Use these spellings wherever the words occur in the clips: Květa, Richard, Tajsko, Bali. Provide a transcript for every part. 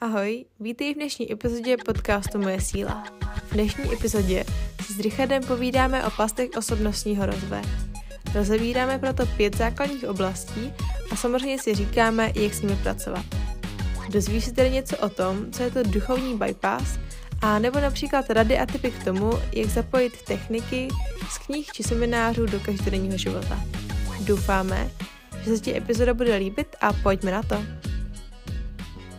Ahoj, vítej v dnešní epizodě podcastu Moje síla. V dnešní epizodě s Richardem povídáme o pastech osobnostního rozvoje. Rozebíráme proto 5 základních oblastí a samozřejmě si říkáme, jak s nimi pracovat. Dozvíš si tedy něco o tom, co je to duchovní bypass, a nebo například rady a tipy k tomu, jak zapojit techniky z knih či seminářů do každodenního života. Doufáme, že se ti epizoda bude líbit a pojďme na to.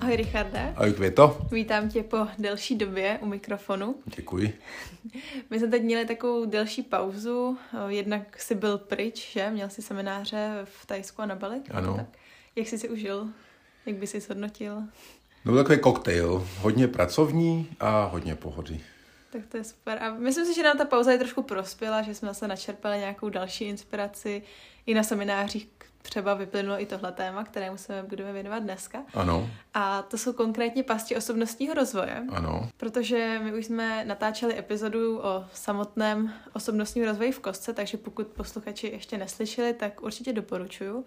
Ahoj Richarde. Ahoj Květo. Vítám tě po delší době u mikrofonu. Děkuji. My jsme teď měli takovou delší pauzu, jednak jsi byl pryč, že? Měl jsi semináře v Tajsku a na Bali. Ano. Tak, jak jsi si užil? Jak bys jsi zhodnotil? No byl takový koktejl, hodně pracovní a hodně pohody. Tak to je super. A myslím si, že nám ta pauza je trošku prospěla, že jsme se načerpali nějakou další inspiraci. I na seminářích třeba vyplynulo i tohle téma, kterému se budeme věnovat dneska. Ano. A to jsou konkrétně pasti osobnostního rozvoje. Ano. Protože my už jsme natáčeli epizodu o samotném osobnostním rozvoji v kostce, takže pokud posluchači ještě neslyšeli, tak určitě doporučuju.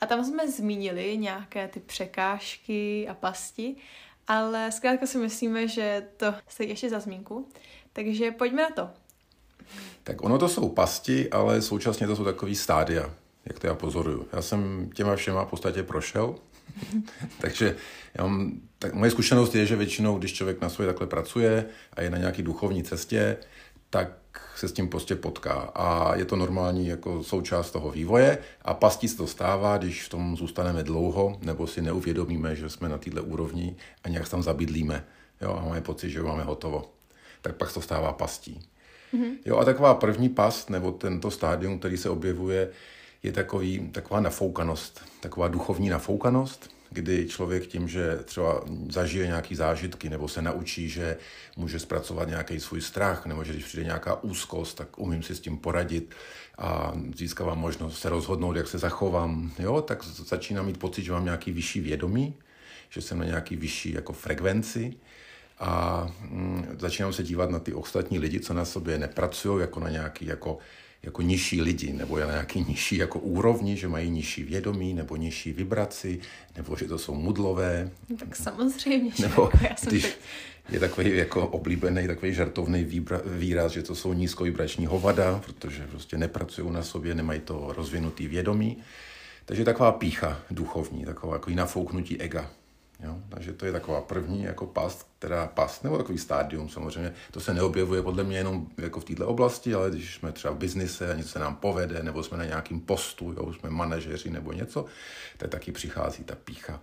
A tam jsme zmínili nějaké ty překážky a pasti, ale zkrátka si myslíme, že to se ještě za zmínku. Takže pojďme na to. Tak ono to jsou pasti, ale současně to jsou takový stádia, jak to já pozoruju. Já jsem těma všema v podstatě prošel, takže moje zkušenost je, že většinou, když člověk na sobě takhle pracuje a je na nějaký duchovní cestě, tak se s tím prostě potká a je to normální jako součást toho vývoje a pastí se to stává, když v tom zůstaneme dlouho nebo si neuvědomíme, že jsme na této úrovni a nějak se tam zabydlíme, jo, a máme pocit, že máme hotovo. Tak pak se to stává pastí. Mm-hmm. Jo, a taková první past nebo tento stádium, který se objevuje, je taková nafoukanost, taková duchovní nafoukanost, kdy člověk tím, že třeba zažije nějaký zážitky nebo se naučí, že může zpracovat nějaký svůj strach, nebo že když přijde nějaká úzkost, tak umím si s tím poradit a získávám možnost se rozhodnout, jak se zachovám, jo, tak začínám mít pocit, že mám nějaký vyšší vědomí, že jsem na nějaký vyšší jako frekvenci a začínám se dívat na ty ostatní lidi, co na sobě nepracují, jako na nějaký jako nižší lidi, nebo na nějaký nižší jako úrovni, že mají nižší vědomí, nebo nižší vibraci, nebo že to jsou mudlové. No, tak samozřejmě. Nebo jako je takový jako oblíbený, takový žartovný výraz, že to jsou nízkovibrační hovada, protože prostě nepracují na sobě, nemají to rozvinutý vědomí. Takže taková pýcha duchovní, taková jako nafouknutí ega. Jo? Takže to je taková první jako past, nebo takový stádium samozřejmě, to se neobjevuje podle mě jenom jako v této oblasti, ale když jsme třeba v biznise a něco se nám povede, nebo jsme na nějakém postu, jo, jsme manažeři nebo něco, tak taky přichází ta pýcha.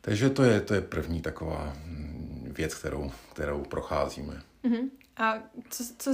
Takže to je první taková věc, kterou procházíme. Mm-hmm. A co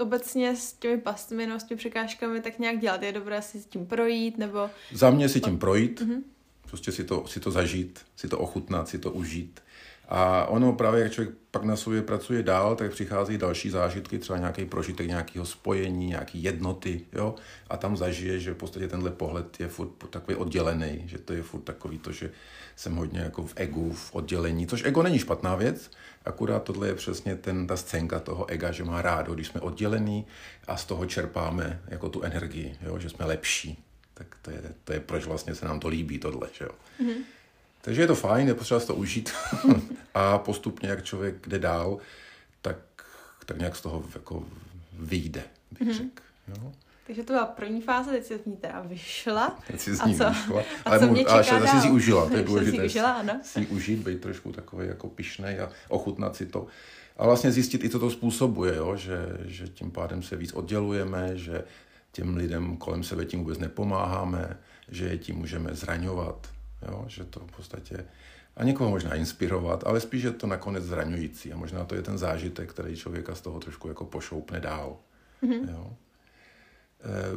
obecně s těmi pastmi nebo s těmi překážkami tak nějak dělat? Je dobré si s tím projít? Nebo... Za mě si tím projít. Mm-hmm. Prostě si to zažít, si to ochutnat, si to užít. A ono právě, jak člověk pak na sobě pracuje dál, tak přichází další zážitky, třeba nějaký prožitek nějakého spojení, nějaký jednoty, jo? A tam zažije, že v podstatě tenhle pohled je furt takový oddělený, že to je furt takový to, že jsem hodně jako v egu, v oddělení, což ego není špatná věc, akorát tohle je přesně ta scénka toho ega, že má rádo, když jsme oddělení a z toho čerpáme jako tu energii, jo? Že jsme lepší. Tak to je proč vlastně se nám to líbí, tohle, že jo. Mm-hmm. Takže je to fajn, je potřeba si to užít a postupně, jak člověk jde dál, tak nějak z toho jako vyjde, bych řekl, jo. Takže to byla první fáze, teď si z ní teda vyšla. Teď si z ní vyšla, ale mě čeká dál. Zase si ji užila, to je důležité si ji užít, být trošku takový jako pyšnej a ochutnat si to. A vlastně zjistit i, co to způsobuje, jo, že tím pádem se víc oddělujeme, že těm lidem kolem sebe tím vůbec nepomáháme, že je tím můžeme zraňovat, jo? Že to v podstatě a někoho možná inspirovat, ale spíš je to nakonec zraňující a možná to je ten zážitek, který člověka z toho trošku jako pošoupne dál. Mm-hmm. Jo?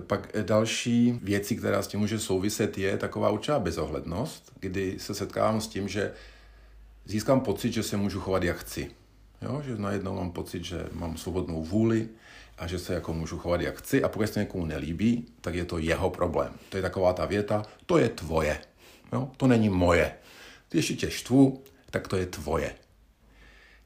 Pak další věcí, která s tím může souviset, je taková určitá bezohlednost, kdy se setkávám s tím, že získám pocit, že se můžu chovat jak chci. Jo? Že najednou mám pocit, že mám svobodnou vůli, a že se jako můžu chovat jak chci a pokud se někomu nelíbí, tak je to jeho problém. To je taková ta věta, to je tvoje, jo? To není moje. Když tě štvu, tak to je tvoje.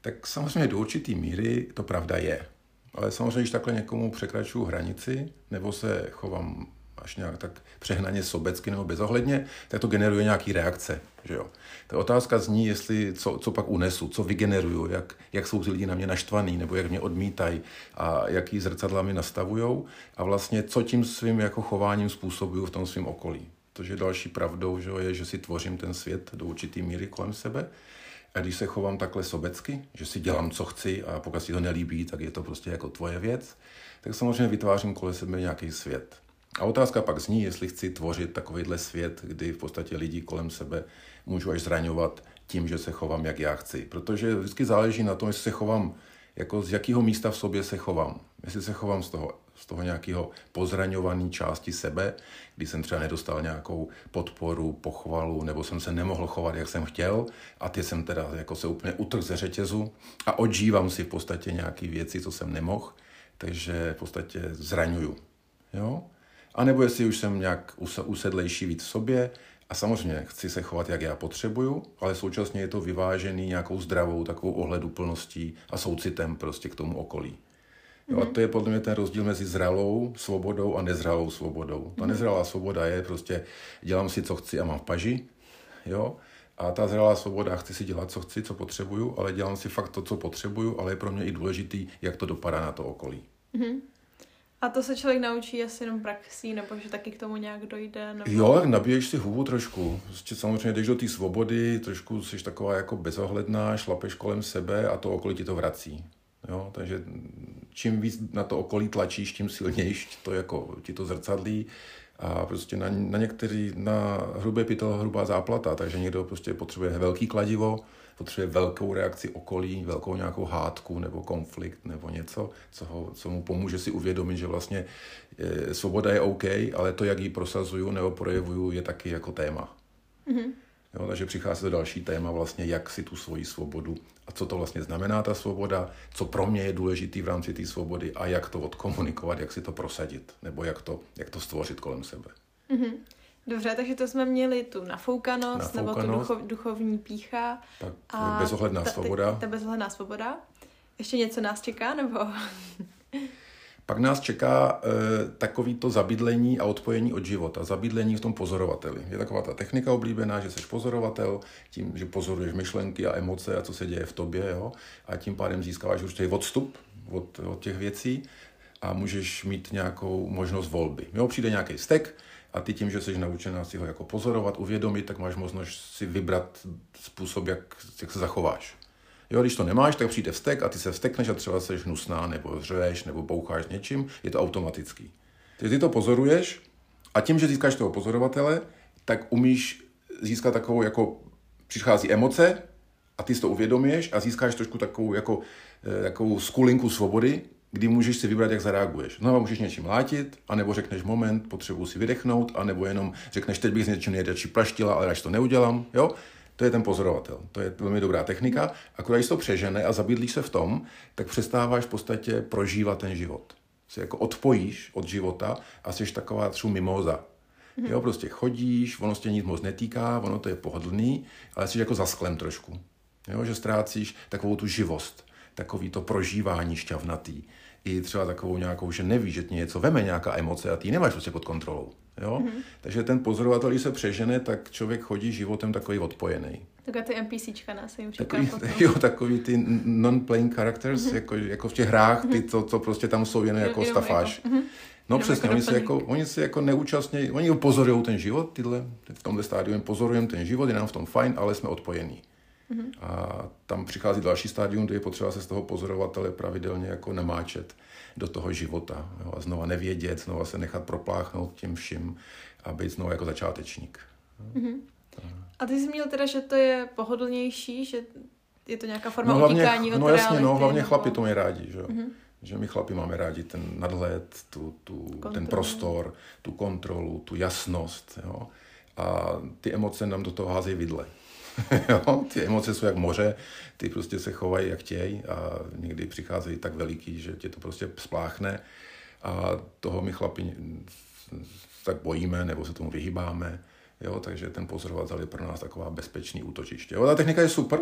Tak samozřejmě do určitý míry to pravda je. Ale samozřejmě, když takhle někomu překračuju hranici, nebo se chovám až nějak tak přehnaně sobecky nebo bezohledně, tak to generuje nějaký reakce, že jo. Ta otázka zní, jestli co pak unesu, co vygeneruju, jak jsou ty lidi na mě naštvaný, nebo jak mě odmítají a jaký zrcadla mi nastavujou a vlastně co tím svým jako chováním způsobuju v tom svém okolí. Protože další pravdou, že jo, je, že si tvořím ten svět do určitý míry kolem sebe. A když se chovám takhle sobecky, že si dělám, co chci a pokud si to nelíbí, tak je to prostě jako tvoje věc, tak samozřejmě vytvářím kolem sebe nějaký svět. A otázka pak zní, jestli chci tvořit takovýhle svět, kdy v podstatě lidi kolem sebe můžu až zraňovat tím, že se chovám, jak já chci. Protože vždycky záleží na tom, jestli se chovám, jako z jakého místa v sobě se chovám. Jestli se chovám z toho nějakého pozraňované části sebe, kdy jsem třeba nedostal nějakou podporu, pochvalu, nebo jsem se nemohl chovat, jak jsem chtěl, a teď jsem teda jako se úplně utrhl ze řetězu a odžívám si v podstatě nějaké věci, co jsem nemohl, takže v podstatě zraňuju. Jo? A nebo jestli už jsem nějak usedlejší víc v sobě a samozřejmě chci se chovat, jak já potřebuju, ale současně je to vyvážený nějakou zdravou, takovou ohleduplností a soucitem prostě k tomu okolí. Jo, a to je podle mě ten rozdíl mezi zralou svobodou a nezralou svobodou. Ta nezralá svoboda je prostě dělám si, co chci a mám v paži. Jo? A ta zralá svoboda, chci si dělat, co chci, co potřebuju, ale dělám si fakt to, co potřebuju, ale je pro mě i důležitý, jak to dopadá na to okolí. A to se člověk naučí asi jenom praxí, nebo že taky k tomu nějak dojde? Nebo... Jo, nabiješ si hubu trošku. Samozřejmě jdeš do té svobody, trošku jsi taková jako bezohledná, šlapeš kolem sebe a to okolí ti to vrací. Jo, takže čím víc na to okolí tlačíš, tím silnější to jako ti to zrcadlí a prostě na některý, na hrubé pytel hrubá záplata, takže někdo prostě potřebuje velký kladivo, potřebuje velkou reakci okolí, velkou nějakou hádku nebo konflikt nebo něco, co mu pomůže si uvědomit, že vlastně svoboda je OK, ale to, jak ji prosazuju nebo projevuju, je taky jako téma. Mhm. Jo, takže přichází to další téma vlastně, jak si tu svoji svobodu a co to vlastně znamená ta svoboda, co pro mě je důležitý v rámci té svobody a jak to odkomunikovat, jak si to prosadit, nebo jak to stvořit kolem sebe. Mm-hmm. Dobře, takže to jsme měli tu nafoukanost nebo tu duchovní pýcha. Tak a bezohledná svoboda. Ta bezohledná svoboda. Ještě něco nás čeká, nebo... Pak nás čeká takovýto zabydlení a odpojení od života, zabydlení v tom pozorovateli. Je taková ta technika oblíbená, že jsi pozorovatel, tím, že pozoruješ myšlenky a emoce a co se děje v tobě, jo? A tím pádem získáváš určitý odstup od těch věcí a můžeš mít nějakou možnost volby. Jo, přijde nějaký stek a ty tím, že jsi naučená si ho jako pozorovat, uvědomit, tak máš možnost si vybrat způsob, jak se zachováš. Jo, když to nemáš, tak přijde vztek a ty se vztekneš a třeba seš hnusná, nebo řveš, nebo boucháš něčím, je to automatický. Ty to pozoruješ a tím, že získáš toho pozorovatele, tak umíš získat takovou, jako přichází emoce a ty si to uvědomíš a získáš trošku takovou, jako skulinku svobody, kdy můžeš si vybrat, jak zareaguješ. No a můžeš něčím látit, anebo řekneš moment, potřebuji si vydechnout, anebo jenom řekneš, teď bych s něčím nejradši plaštila, ale radši to neudělám, jo? To je ten pozorovatel. To je velmi dobrá technika. Akorát, když to přežene a zabydlíš se v tom, tak přestáváš v podstatě prožívat ten život. Se jako odpojíš od života a jsi taková třeba mimoza. Jo, prostě chodíš, ono se tě nic moc netýká, ono to je pohodlný, ale jsi jako za sklem trošku. Jo, že ztrácíš takovou tu živost, takový to prožívání šťavnatý. I třeba takovou nějakou, že nevíš, že ti něco veme, nějaká emoce a ty ji nemáš prostě pod kontrolou. Jo? Mm-hmm. Takže ten pozorovatel, když se přežene, tak člověk chodí životem takový odpojený. Taková ty NPCčka nás jim říkám potom. Jo, takový ty non-playing characters, jako v těch hrách, ty to prostě tam jsou jen jako stafáž. Jako. Mm-hmm. No jenom přesně, oni si jako neúčastnějí, oni pozorují ten život, v tomhle stádiu pozorujeme ten život, je nám v tom fajn, ale jsme odpojení. A tam přichází další stádium, kde je potřeba se z toho pozorovatele pravidelně jako namáčet do toho života. Jo? A znova nevědět, znova se nechat propláchnout tím vším a být znova jako začátečník. Mm-hmm. A ty jsi měl teda, že to je pohodlnější, že je to nějaká forma utíkání od reality? No jasně, hlavně chlapi to mají rádi, že jo. Mm-hmm. Že my chlapi máme rádi ten nadhled, ten prostor, tu kontrolu, tu jasnost. Jo? A ty emoce nám do toho házejí vidle. Jo, ty emoce jsou jak moře, ty prostě se chovají jak chtějí a někdy přicházejí tak veliký, že tě to prostě spláchne a toho my chlapi tak bojíme nebo se tomu vyhýbáme, jo, takže ten pozorovatel je pro nás taková bezpečný útočiště. Jo, ta technika je super,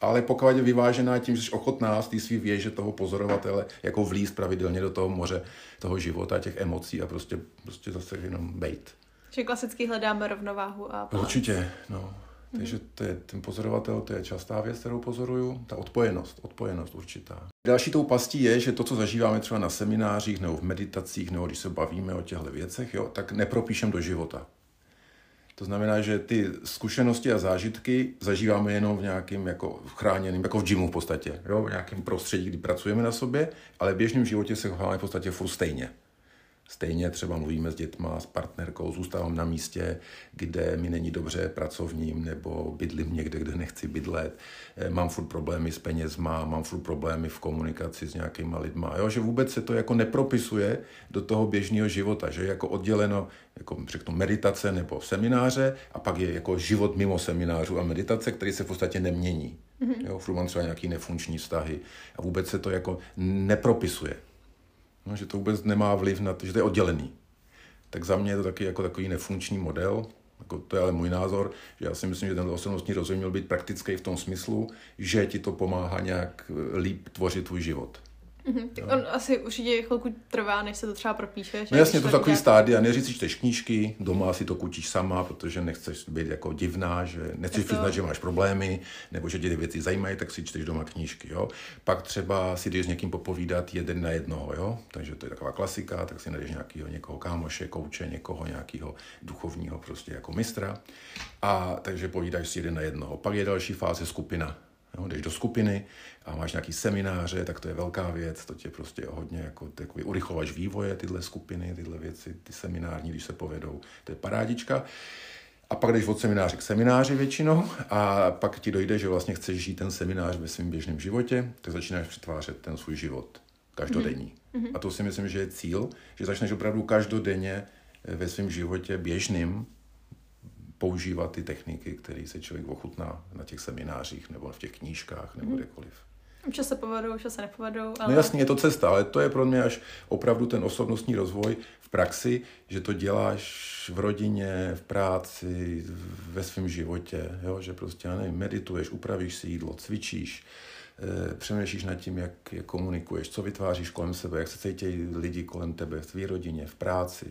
ale pokud je vyvážená tím, že jsi ochotná z té svý věže toho pozorovatele jako vlíst pravidelně do toho moře, toho života, těch emocí a prostě zase jenom bejt. Že klasicky hledáme rovnováhu a balans. Určitě, no. Takže ten pozorovatel, to je častá věc, kterou pozoruju, ta odpojenost určitá. Další tou pastí je, že to, co zažíváme třeba na seminářích nebo v meditacích, nebo když se bavíme o těchto věcech, jo, tak nepropíšem do života. To znamená, že ty zkušenosti a zážitky zažíváme jenom v nějakým jako chráněným, jako v gymu v podstatě, jo, v nějakém prostředí, kdy pracujeme na sobě, ale v běžném životě se chováme v podstatě furt stejně. Stejně třeba mluvíme s dětma, s partnerkou, zůstávám na místě, kde mi není dobře pracovním, nebo bydlím někde, kde nechci bydlet, mám furt problémy s penězma, mám furt problémy v komunikaci s nějakýma lidma. Jo? Že vůbec se to jako nepropisuje do toho běžného života, že je jako odděleno, jako řeknu, meditace nebo semináře a pak je jako život mimo seminářů a meditace, který se v podstatě nemění. Jo? Furt mám třeba nějaký nefunkční vztahy a vůbec se to jako nepropisuje. No, že to vůbec nemá vliv na to, že to je oddělený. Tak za mě je to taky jako takový nefunkční model, jako to je ale můj názor, že já si myslím, že ten osobnostní rozvoj měl být praktický v tom smyslu, že ti to pomáhá nějak líp tvořit tvůj život. Tak on asi určitě chvilku trvá, než se to třeba propíše. No jasně, to je takový stádia, neříct si čteš knížky, doma si to kutíš sama, protože nechceš být jako divná, že nechceš přiznat, že máš problémy, nebo že tě věci zajímají, tak si čteš doma knížky, jo. Pak třeba si jdeš s někým popovídat jeden na jednoho, jo. Takže to je taková klasika, tak si najdeš někoho kámoše, kouče, někoho nějakého duchovního prostě jako mistra. A takže povídáš si jeden na jednoho. Pak je další fáze skupina. No, jdeš do skupiny a máš nějaký semináře, tak to je velká věc, to tě prostě hodně jako takový urychlovač vývoje, tyhle skupiny, tyhle věci, ty seminární, když se povedou, to je parádička. A pak jdeš od semináře k semináři většinou a pak ti dojde, že vlastně chceš žít ten seminář ve svém běžném životě, tak začínáš přetvářet ten svůj život každodenní. A to si myslím, že je cíl, že začneš opravdu každodenně ve svém životě běžným používat ty techniky, které se člověk ochutná na těch seminářích nebo v těch knížkách nebo kdekoliv. Občas se povedou, občas se nepovedou. Ale... No jasně, je to cesta, ale to je pro mě až opravdu ten osobnostní rozvoj v praxi, že to děláš v rodině, v práci, ve svém životě, jo? Že prostě, já nevím, medituješ, upravíš si jídlo, cvičíš, přemýšlíš nad tím, jak komunikuješ, co vytváříš kolem sebe, jak se cítí lidi kolem tebe, v tvé rodině, v práci,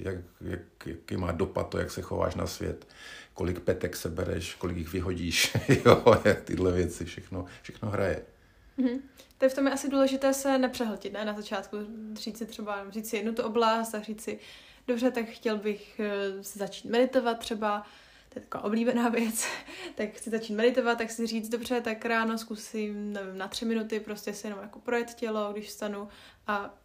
jaký má dopad to, jak se chováš na svět, kolik petek sebereš, kolik jich vyhodíš, jo, tyhle věci, všechno hraje. To je v tom je asi důležité se nepřehltit, ne? Na začátku říct si jednu tu oblast a říct si, dobře, tak chtěl bych začít meditovat třeba, to je taková oblíbená věc, tak chci začít meditovat, tak si říct, dobře, tak ráno zkusím, nevím, na 3 minuty prostě si jenom jako projet tělo, když vstanu a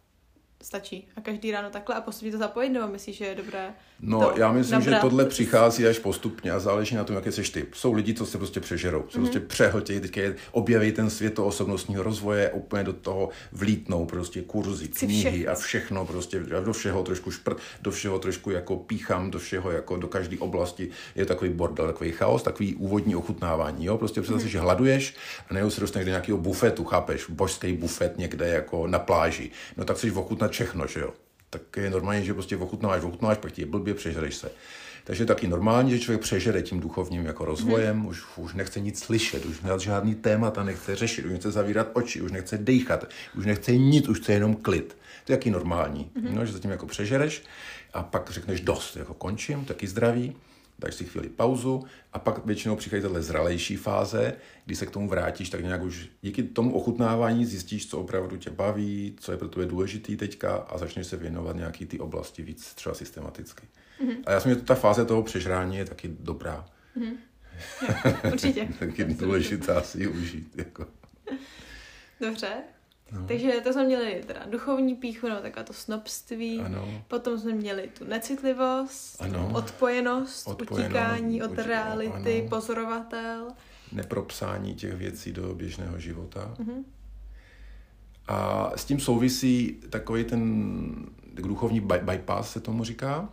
stačí. A každý ráno takhle a postupně to zapojit, nebo myslíš, že je dobré? No, já myslím, že tohle přichází až postupně a záleží na tom, jaký seš typ. Jsou lidi, co se prostě přežerou, se prostě přehltějí, teďka objeví ten svět toho osobnostního rozvoje, úplně do toho vlítnou prostě kurzy, knihy a všechno prostě, do všeho trošku šprt, do všeho trošku jako píchám, do všeho jako do každé oblasti je takový bordel, takový chaos, takový úvodní ochutnávání, jo, prostě představ si, že hladuješ a najednou se dostaneš do nějakého bufetu, chápeš, božský bufet někde jako na pláži. No tak seš ochutnat všechno, že jo. Tak je normální, že prostě ochutnáš, pak ti je blbě, přežereš se. Takže je taky normální, že člověk přežere tím duchovním jako rozvojem, už nechce nic slyšet, už nechce žádný témata, nechce řešit, už nechce zavírat oči, už nechce dejchat, už nechce nic, už chce jenom klid. To je taky normální, no, že zatím jako přežereš a pak řekneš dost, jako končím, taky zdravý, dáš si chvíli pauzu a pak většinou přichází tato zralejší fáze, kdy se k tomu vrátíš, tak nějak už díky tomu ochutnávání zjistíš, co opravdu tě baví, co je pro tebe důležitý teďka a začneš se věnovat nějaký ty oblasti víc třeba systematicky. A já si myslím, že ta fáze toho přežrání je taky dobrá. Jo, určitě. Taky důležitá si ji užít. Jako. Dobře. No. Takže to jsme měli teda duchovní pýchu, no, taková to snobství, ano. Potom jsme měli tu necitlivost, ano. Odpojenost, utíkání od reality, ano. Pozorovatel. Nepropsání těch věcí do běžného života. A s tím souvisí takový ten duchovní bypass, se tomu říká,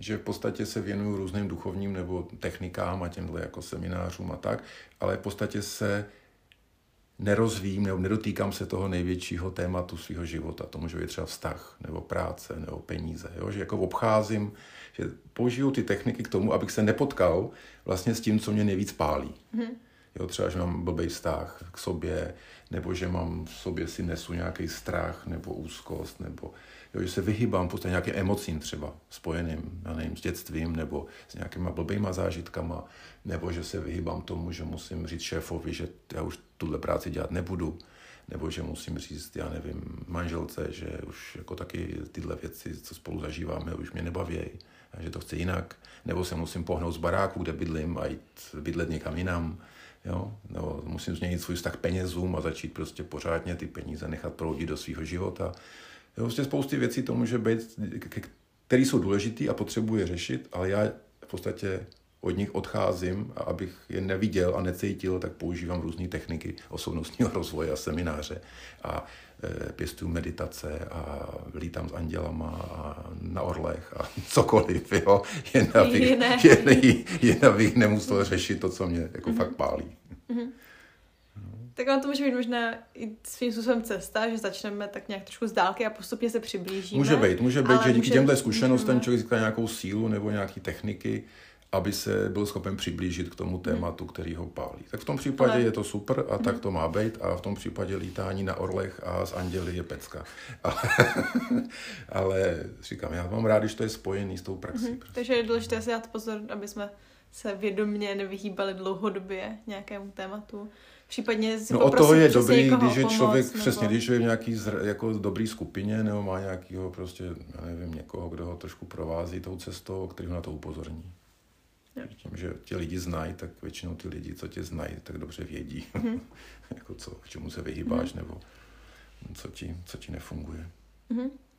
že v podstatě se věnuju různým duchovním nebo technikám a těmhle jako seminářům a tak, ale v podstatě se nerozvím nebo nedotýkám se toho největšího tématu svého života. To může být třeba vztah, nebo práce, nebo peníze. Jo? Že jako obcházím, že použiju ty techniky k tomu, abych se nepotkal vlastně s tím, co mě nejvíc pálí. Jo, třeba, že mám blbej vztah k sobě, nebo že mám v sobě si nesu nějaký strach, nebo úzkost, nebo jo, že se vyhýbám prostě nějakým emocím třeba spojeným, já nevím, s dětstvím, nebo s nějakýma blbejma zážitkama, nebo že se vyhýbám tomu, že musím říct šéfovi, že já už tuhle práci dělat nebudu, nebo že musím říct, já nevím, manželce, že už jako taky tyhle věci, co spolu zažíváme, už mě nebavějí, že to chci jinak, nebo se musím pohnout z baráku, kde bydlím a jít bydlet někam jinam, jo? Nebo musím změnit svůj vztah penězům a začít prostě pořádně ty peníze nechat proudit do svého života. Jo, prostě spousty věcí to může být, které jsou důležité a potřebuje řešit, ale já v podstatě od nich odcházím a abych je neviděl a necítil, tak používám různé techniky osobnostního rozvoje a semináře a pěstuju meditace a lítám s andělama a na orlech a cokoliv, jo. Jen abych nemusel řešit to, co mě jako fakt pálí. Mm-hmm. Tak on to může být možná i svým způsobem cesta, že začneme tak nějak trošku z dálky a postupně se přiblížíme. Může být, že díky těmto zkušenostem člověk získá nějakou sílu nebo nějaké techniky, aby se byl schopen přiblížit k tomu tématu, který ho pálí. Tak v tom případě je to super a tak to má být a v tom případě lítání na orlech a s anděli je pecka. Ale říkám, já mám rád, když to je spojený s tou praxí. Mm-hmm. Takže je důležité si dát pozor, aby jsme se vědomně nevyhýbali dlouhodobě nějakému tématu. Případně si poprosím, o toho je dobrý, když je člověk, nebo... přesně, když je v nějaký jako dobrý skupině nebo má nějakého prostě, já nevím, někoho, kdo ho trošku provází tou cestou, který ho na to upozorní. Tím, že ti lidi znají, tak většinou ty lidi, co tě znají, tak dobře vědí, jako čemu se vyhýbáš, nebo co ti nefunguje.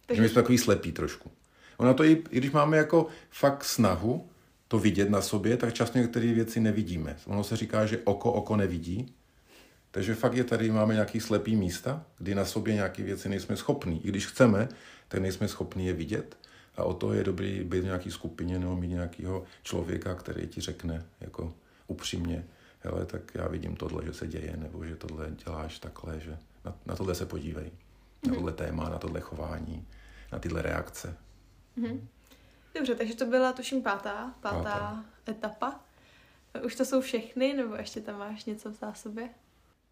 Takže my jsme takový slepí trošku. Ono to i když máme jako fakt snahu to vidět na sobě, tak často některé věci nevidíme. Ono se říká, že oko nevidí, takže fakt tady máme nějaký slepý místa, kdy na sobě nějaké věci nejsme schopní. I když chceme, tak nejsme schopní je vidět. A o to je dobrý být v nějaký skupině nebo mít nějakého člověka, který ti řekne jako upřímně, hele, tak já vidím tohle, že se děje, nebo že tohle děláš takhle, že na tohle se podívej, na tohle téma, na tohle chování, na tyhle reakce. Mm-hmm. Dobře, takže to byla tuším pátá etapa. Už to jsou všechny, nebo ještě tam máš něco v zásobě?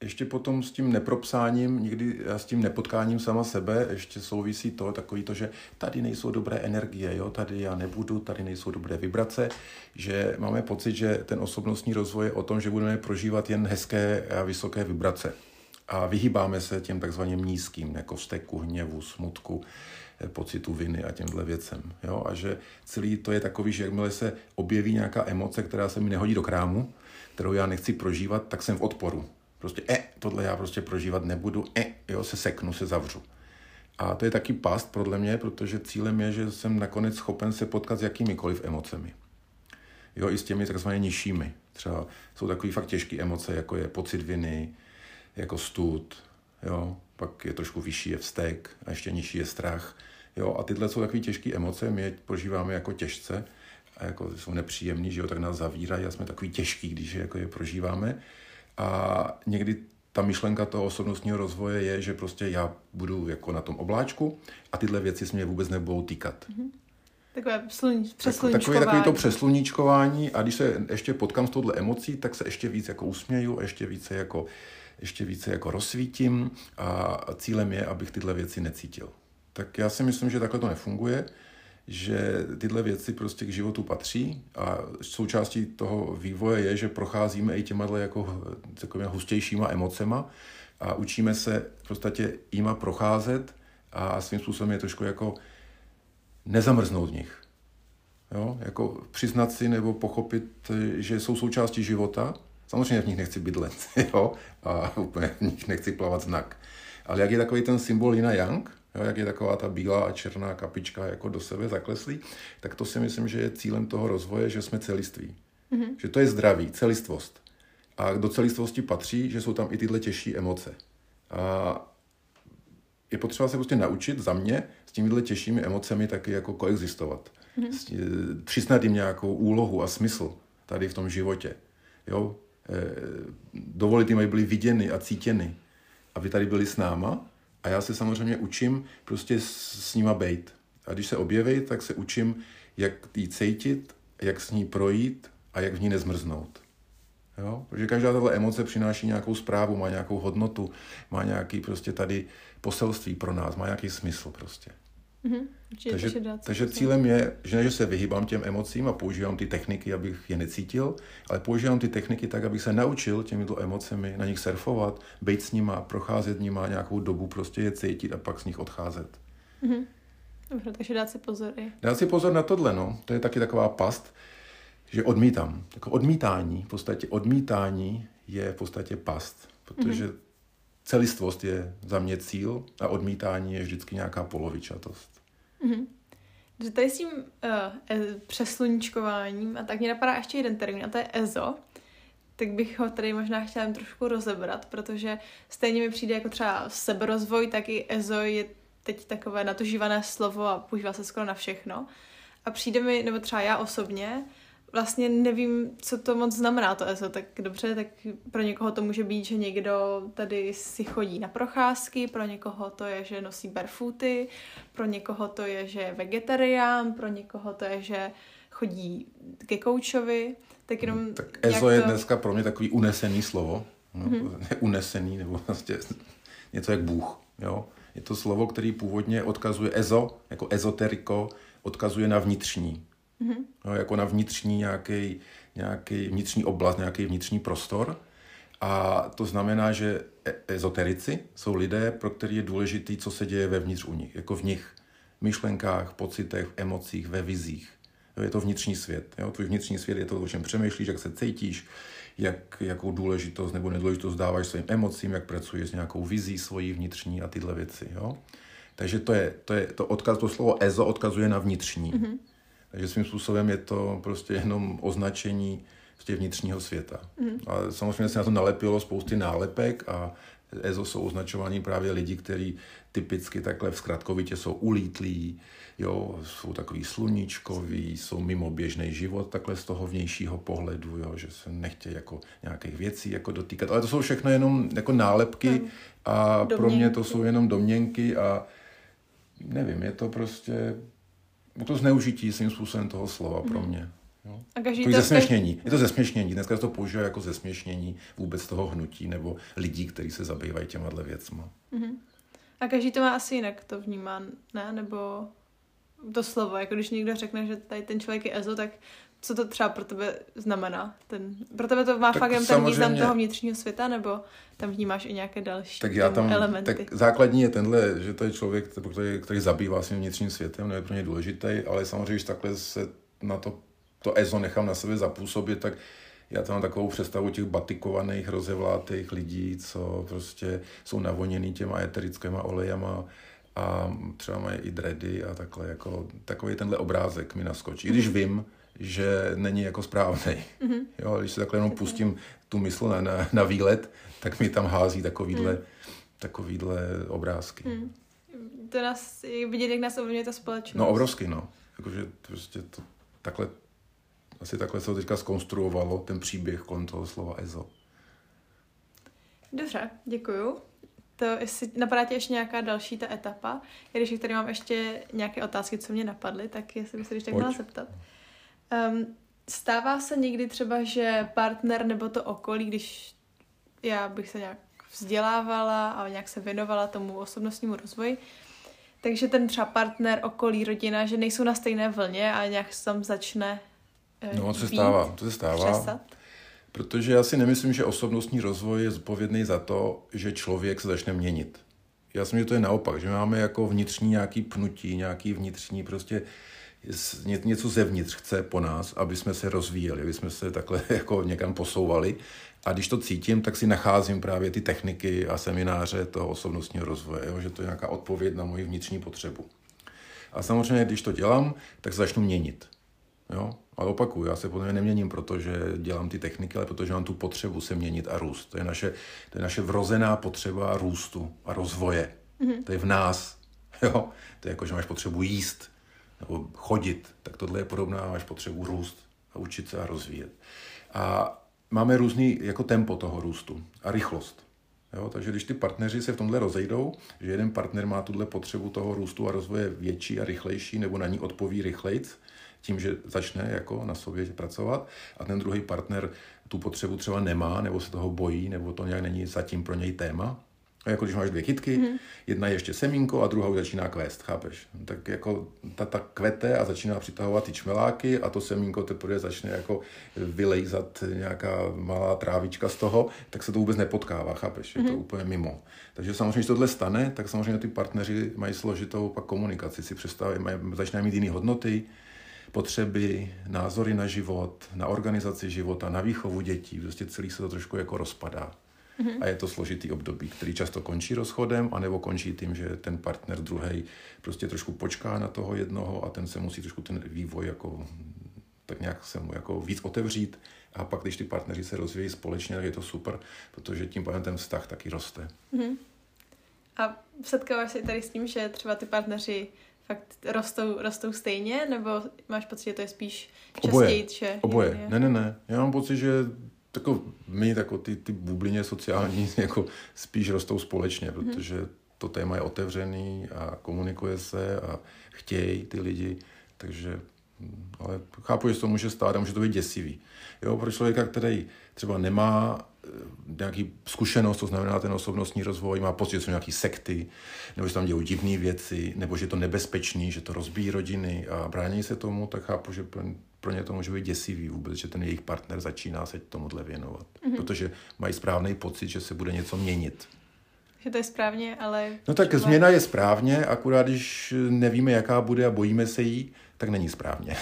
Ještě potom s tím nepropsáním, nikdy s tím nepotkáním sama sebe, ještě souvisí to takový to, že tady nejsou dobré energie, jo? Tady já nebudu, tady nejsou dobré vibrace, že máme pocit, že ten osobnostní rozvoj je o tom, že budeme prožívat jen hezké a vysoké vibrace. A vyhýbáme se těm takzvaným nízkým, jako vzteku, hněvu, smutku, pocitu viny a těmhle věcem. Jo? A že celý to je takový, že jakmile se objeví nějaká emoce, která se mi nehodí do krámu, kterou já nechci prožívat, tak jsem v odporu. Prostě tohle já prostě prožívat nebudu, jo, se seknu, se zavřu. A to je taky past podle mě, protože cílem je, že jsem nakonec schopen se potkat s jakýmikoliv emocemi. Jo, i s těmi takzvaně nižšími. Třeba jsou takový fakt těžké emoce, jako je pocit viny, jako stud, jo, pak je trošku vyšší je vztek a ještě nižší je strach. Jo, a tyhle jsou takový těžké emoce, my je prožíváme jako těžce a jako jsou nepříjemný, že jo, tak nás zavírají a jsme takový těžký, když je prožíváme. A někdy ta myšlenka toho osobnostního rozvoje je, že prostě já budu jako na tom obláčku a tyhle věci se mě vůbec nebudou týkat. Mm-hmm. Takové to přesluníčkování a když se ještě potkám s touhle emocí, tak se ještě víc jako usměju, ještě více jako rozsvítím a cílem je, abych tyhle věci necítil. Tak já si myslím, že takhle to nefunguje, že tyhle věci prostě k životu patří a součástí toho vývoje je, že procházíme i těma jako takovými hustějšíma emocema a učíme se v podstatě jima procházet a svým způsobem je trošku jako nezamrznout v nich. Jo? Jako přiznat si nebo pochopit, že jsou součástí života. Samozřejmě v nich nechci bydlet, jo? A úplně v nich nechci plavat znak. Ale jak je takový ten symbol Jina Yang, jo, jak je taková ta bílá a černá kapička jako do sebe zakleslí, tak to si myslím, že je cílem toho rozvoje, že jsme celiství. Mm-hmm. Že to je zdraví, celistvost. A do celistvosti patří, že jsou tam i tyhle těžší emoce. A je potřeba se prostě naučit za mě s těmihle těžšími emocemi taky jako koexistovat. Mm-hmm. Přiznat jim nějakou úlohu a smysl tady v tom životě. Jo? Dovolit jim, aby byly viděny a cítěny, aby tady byli s náma. A já se samozřejmě učím prostě s nima bejt. A když se objeví, tak se učím, jak ji cítit, jak s ní projít a jak v ní nezmrznout. Jo? Protože každá tato emoce přináší nějakou zprávu, má nějakou hodnotu, má nějaký prostě tady poselství pro nás, má nějaký smysl prostě. Takže cílem je, že ne, že se vyhýbám těm emocím a používám ty techniky, abych je necítil, ale používám ty techniky tak, abych se naučil těmito emocemi na nich surfovat, být s nima, procházet nima nějakou dobu, prostě je cítit a pak s nich odcházet. Mm-hmm. Dobře, takže dát si pozor. Dát si pozor na tohle, no. To je taky taková past, že odmítám. Jako odmítání, v podstatě odmítání je v podstatě past, protože celistvost je za mě cíl a odmítání je vždycky nějaká polovičatost. Mm-hmm. Takže tady s tím přesluníčkováním a tak mě napadá ještě jeden termín a to je EZO. Tak bych ho tady možná chtěla trošku rozebrat, protože stejně mi přijde jako třeba seberozvoj, tak i EZO je teď takové natožívané slovo a používá se skoro na všechno. A přijde mi, nebo třeba já osobně, vlastně nevím, co to moc znamená to EZO, tak dobře, tak pro někoho to může být, že někdo tady si chodí na procházky, pro někoho to je, že nosí barefooty, pro někoho to je, že je vegetarián, pro někoho to je, že chodí ke koučovi, tak jenom... Tak EZO je dneska pro mě takový unesený slovo, no, neunesený, nebo vlastně něco jak Bůh, jo. Je to slovo, který původně odkazuje EZO, jako ezoteriko, odkazuje na vnitřní. No, jako na vnitřní nějaký vnitřní oblast, nějaký vnitřní prostor. A to znamená, že ezoterici jsou lidé, pro který je důležitý, co se děje vevnitř u nich. Jako v nich, v myšlenkách, pocitech, v emocích, ve vizích. Jo, je to vnitřní svět. Jo? Tvůj vnitřní svět je to, o čem přemýšlíš, jak se cítíš, jakou důležitost nebo nedůležitost dáváš svým emocím, jak pracuješ s nějakou vizí svojí vnitřní a tyhle věci. Jo? Takže to slovo EZO odkazuje na vnitřní. Mm-hmm. Takže svým způsobem je to prostě jenom označení prostě vnitřního světa. Mm. A samozřejmě se na to nalepilo spousty nálepek a EZO jsou označováni právě lidi, kteří typicky takhle v zkratkovitě jsou ulítlí, jo, jsou takový sluníčkoví, jsou mimo běžný život takhle z toho vnějšího pohledu, jo, že se nechtějí jako nějakých věcí jako dotýkat. Ale to jsou všechno jenom jako nálepky a domněnky. Pro mě to jsou jenom domněnky a nevím, je to prostě... To zneužití svým způsobem toho slova pro mě. Jo? A to je zesměšnění. Je to zesměšnění. Dneska se to používá jako zesměšnění vůbec toho hnutí nebo lidí, kteří se zabývají těmahle věcma. Mm-hmm. A každý to má asi jinak, to vnímá, ne? Nebo to slovo. Jako když někdo řekne, že tady ten člověk je EZO, tak co to třeba pro tebe znamená? Pro tebe to má tak fakt jen ten význam toho vnitřního světa, nebo tam vnímáš i nějaké další elementy? Tak základní je tenhle, že to je člověk, který zabývá svým vnitřním světem, je pro ně důležitý, ale samozřejmě, když takhle se na to EZO nechám na sebe zapůsobit, tak já tam mám takovou představu těch batikovaných, rozevlátých lidí, co prostě jsou navoněný těma eterickýma olejama, a třeba mají i dredy a takhle, jako takový tenhle obrázek mi naskočí. I když vím, že není jako správnej. Mm-hmm. Jo, když se takhle jenom pustím tu mysl na výlet, tak mi tam hází takovýhle obrázky. Mm. To nás, je vidět, jak nás ovlivňuje ta společnost. No obrovsky, no. Jakože prostě to takhle, asi takhle se to teďka zkonstruovalo, ten příběh kolem toho slova EZO. Dobře, děkuju. To, jestli napadá tě ještě nějaká další ta etapa, když tady mám ještě nějaké otázky, co mě napadly, tak jestli by se ještě tak měla zeptat. Stává se někdy třeba, že partner nebo to okolí, když já bych se nějak vzdělávala a nějak se věnovala tomu osobnostnímu rozvoji, takže ten třeba partner, okolí, rodina, že nejsou na stejné vlně a nějak se tam začne to se stává. Přesat. Protože já si nemyslím, že osobnostní rozvoj je zodpovědný za to, že člověk se začne měnit. Já si myslím, že to je naopak, že máme jako vnitřní nějaký pnutí, nějaký vnitřní prostě něco zevnitř chce po nás, aby jsme se rozvíjeli, aby jsme se takhle jako někam posouvali. A když to cítím, tak si nacházím právě ty techniky a semináře toho osobnostního rozvoje, jo? Že to je nějaká odpověď na moji vnitřní potřebu. A samozřejmě, když to dělám, tak se začnu měnit. Jo? Ale opakuju, já se podle mě neměním, protože dělám ty techniky, ale protože mám tu potřebu se měnit a růst. To je naše vrozená potřeba růstu a rozvoje. Mm-hmm. To je v nás. Jo? To je jako, že máš potřebu jíst nebo chodit, tak tohle je podobná, máš potřebu růst a učit se a rozvíjet. A máme různý jako tempo toho růstu a rychlost. Jo? Takže když ty partneři se v tomhle rozejdou, že jeden partner má tuhle potřebu toho růstu a rozvoje větší a rychlejší, nebo na ní odpoví rychlejc, tím, že začne jako na sobě pracovat a ten druhý partner tu potřebu třeba nemá, nebo se toho bojí, nebo to nějak není zatím pro něj téma. A jako když máš dvě kytky, jedna je ještě semínko a druhá už začíná kvést, chápeš? Tak jako ta kvete a začíná přitahovat ty čmeláky a to semínko teprve začne jako vylejzat nějaká malá trávička z toho, tak se to vůbec nepotkává, chápeš? Je to úplně mimo. Takže samozřejmě, když tohle stane, tak samozřejmě ty partneři mají složitou pak komunikaci, si představují, začínají mít jiné hodnoty, potřeby, názory na život, na organizaci života, na výchovu dětí, prostě celý se to trošku jako rozpadá. A je to složitý období, který často končí rozchodem, anebo končí tím, že ten partner druhej prostě trošku počká na toho jednoho a ten se musí trošku ten vývoj jako, tak nějak se mu jako víc otevřít. A pak, když ty partneři se rozvíjí společně, tak je to super, protože tím pádem ten vztah taky roste. A setkáváš se i tady s tím, že třeba ty partneři fakt rostou stejně, nebo máš pocit, že to je spíš častěji? Oboje. Ne. Já mám pocit, že ty bublině sociální jako spíš rostou společně, protože to téma je otevřený a komunikuje se a chtějí ty lidi, takže ale chápu, že to může stát a může to být děsivý. Jo, pro člověka, který třeba nemá nějaký zkušenost, to znamená ten osobnostní rozvoj, má pocit, že jsou nějaký sekty, nebo že tam dělají divné věci, nebo že je to nebezpečný, že to rozbíjí rodiny a brání se tomu, tak chápu, že pro ně to může být děsivý vůbec, že ten jejich partner začíná se tomuhle věnovat. Protože mají správný pocit, že se bude něco měnit. Že to je správně, ale... No tak změna je správně, akorát když nevíme, jaká bude a bojíme se jí, tak není správně.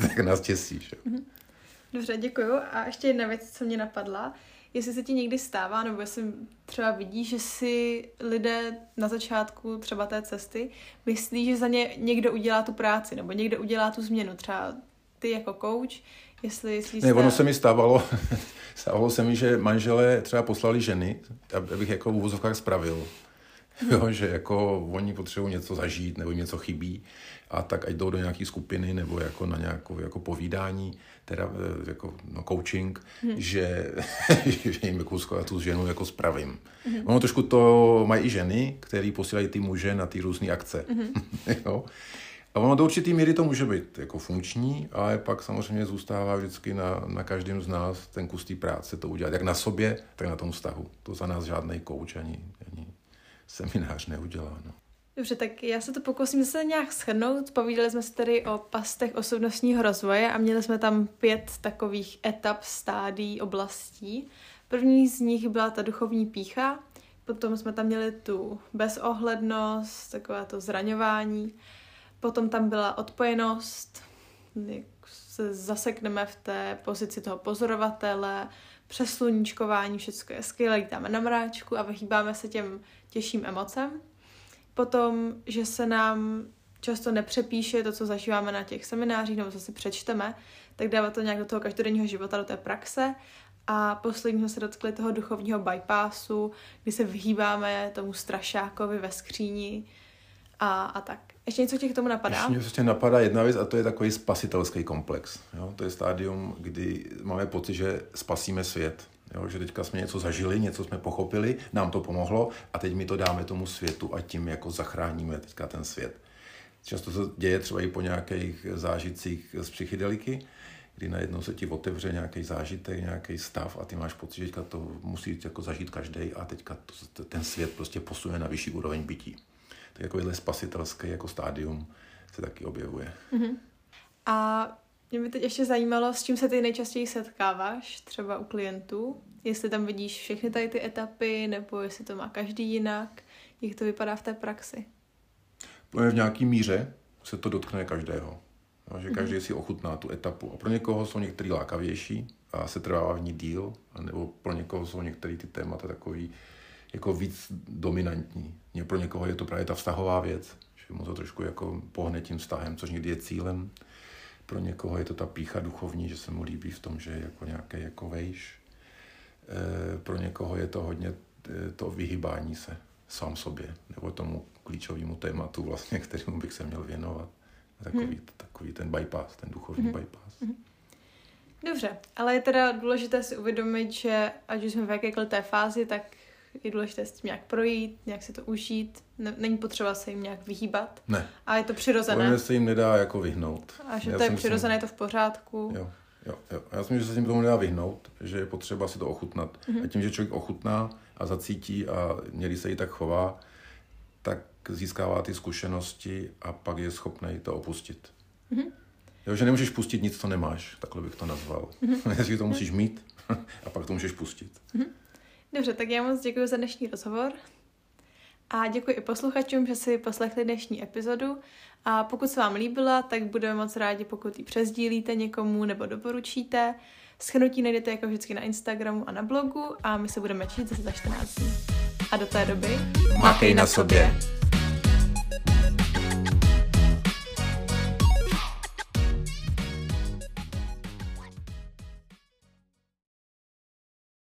Tak nás těsí. Že? Dobře, děkuju. A ještě jedna věc, co mě napadla. Jestli se ti někdy stává, nebo jestli třeba vidíš, že si lidé na začátku třeba té cesty myslí, že za ně někdo udělá tu práci, nebo někdo udělá tu změnu, třeba ty jako kouč, jestli ne, ono se mi stávalo se mi, že manželé třeba poslali ženy, abych jako v uvozovkách spravil. Jo, že jako oni potřebují něco zažít, nebo jim něco chybí, a tak ať jdou do nějaké skupiny, nebo jako na nějakou jako povídání, teda jako no, coaching, že jim jako tu ženu jako spravím. Ono trošku to mají i ženy, které posílají ty muže na ty různé akce. Jo. A ono do určitý míry to může být jako funkční, ale pak samozřejmě zůstává vždycky na každém z nás ten kus té práce to udělat. Jak na sobě, tak na tom vztahu. To za nás žádnej kouč ani seminář neudělá. No. Dobře, tak já se to pokusím zase nějak shrnout. Povídali jsme si tady o pastech osobnostního rozvoje a měli jsme tam 5 takových etap, stádií, oblastí. První z nich byla ta duchovní pýcha, potom jsme tam měli tu bezohlednost, taková to zraňování. Potom tam byla odpojenost, jak se zasekneme v té pozici toho pozorovatele, přesluníčkování, všechno je skvělé, lítáme na mráčku a vyhýbáme se těm těžším emocem. Potom, že se nám často nepřepíše to, co zažíváme na těch seminářích, nebo co si přečteme, tak dává to nějak do toho každodenního života, do té praxe. A posledního se dotkli toho duchovního bypassu, kdy se vyhýbáme tomu strašákovi ve skříni a tak. Ještě něco k tomu napadá? Ještě mě prostě napadá jedna věc a to je takový spasitelský komplex. Jo? To je stádium, kdy máme pocit, že spasíme svět. Jo? Že teďka jsme něco zažili, něco jsme pochopili, nám to pomohlo a teď my to dáme tomu světu a tím jako zachráníme teďka ten svět. Často se děje třeba i po nějakých zážitcích z psychedeliky, kdy najednou se ti otevře nějaký zážitek, nějaký stav a ty máš pocit, že teďka to musí jako zažít každý a teďka ten svět prostě posune na vyšší úroveň bytí. Tak takovýhle spasitelský jako stádium se taky objevuje. A mě by teď ještě zajímalo, s čím se ty nejčastěji setkáváš, třeba u klientů. Jestli tam vidíš všechny tady ty etapy, nebo jestli to má každý jinak, jak to vypadá v té praxi? V nějaký míře se to dotkne každého. Že každý si ochutná tu etapu. A pro někoho jsou některý lákavější a se trvává v ní díl, nebo pro někoho jsou některé ty témata takový jako víc dominantní. Pro někoho je to právě ta vztahová věc, že mu to trošku jako pohne tím vztahem, což někdy je cílem. Pro někoho je to ta pýcha duchovní, že se mu líbí v tom, že je jako nějaký jako vejš. Pro někoho je to hodně to vyhýbání se sám sobě, nebo tomu klíčovému tématu vlastně, kterému bych se měl věnovat. Takový ten bypass, ten duchovní bypass. Dobře, ale je teda důležité si uvědomit, že ať už jsme v jakékoliv té fázi, tak je důležité s tím nějak projít, nějak si to užít. Není potřeba se jim nějak vyhýbat. Ne. Ale je to přirozené. Ono se jim nedá jako vyhnout. A že to je přirozené, je to v pořádku. Jo. Já si myslím, že se tím tomu nedá vyhnout, že je potřeba si to ochutnat. Mm-hmm. A tím, že člověk ochutná a zacítí a někdy se jí tak chová, tak získává ty zkušenosti a pak je schopný to opustit. Mm-hmm. Jo, že nemůžeš pustit nic, co nemáš. Takhle bych to nazval. Mm-hmm. Jestli to musíš mít a pak to můžeš pustit. Mm-hmm. Dobře, tak já moc děkuji za dnešní rozhovor a děkuji i posluchačům, že si poslechli dnešní epizodu a pokud se vám líbila, tak budeme moc rádi, pokud ji přesdílíte někomu nebo doporučíte. Shrnutí najdete jako vždycky na Instagramu a na blogu a my se budeme těšit zase za 14 dní. A do té doby mákej na sobě!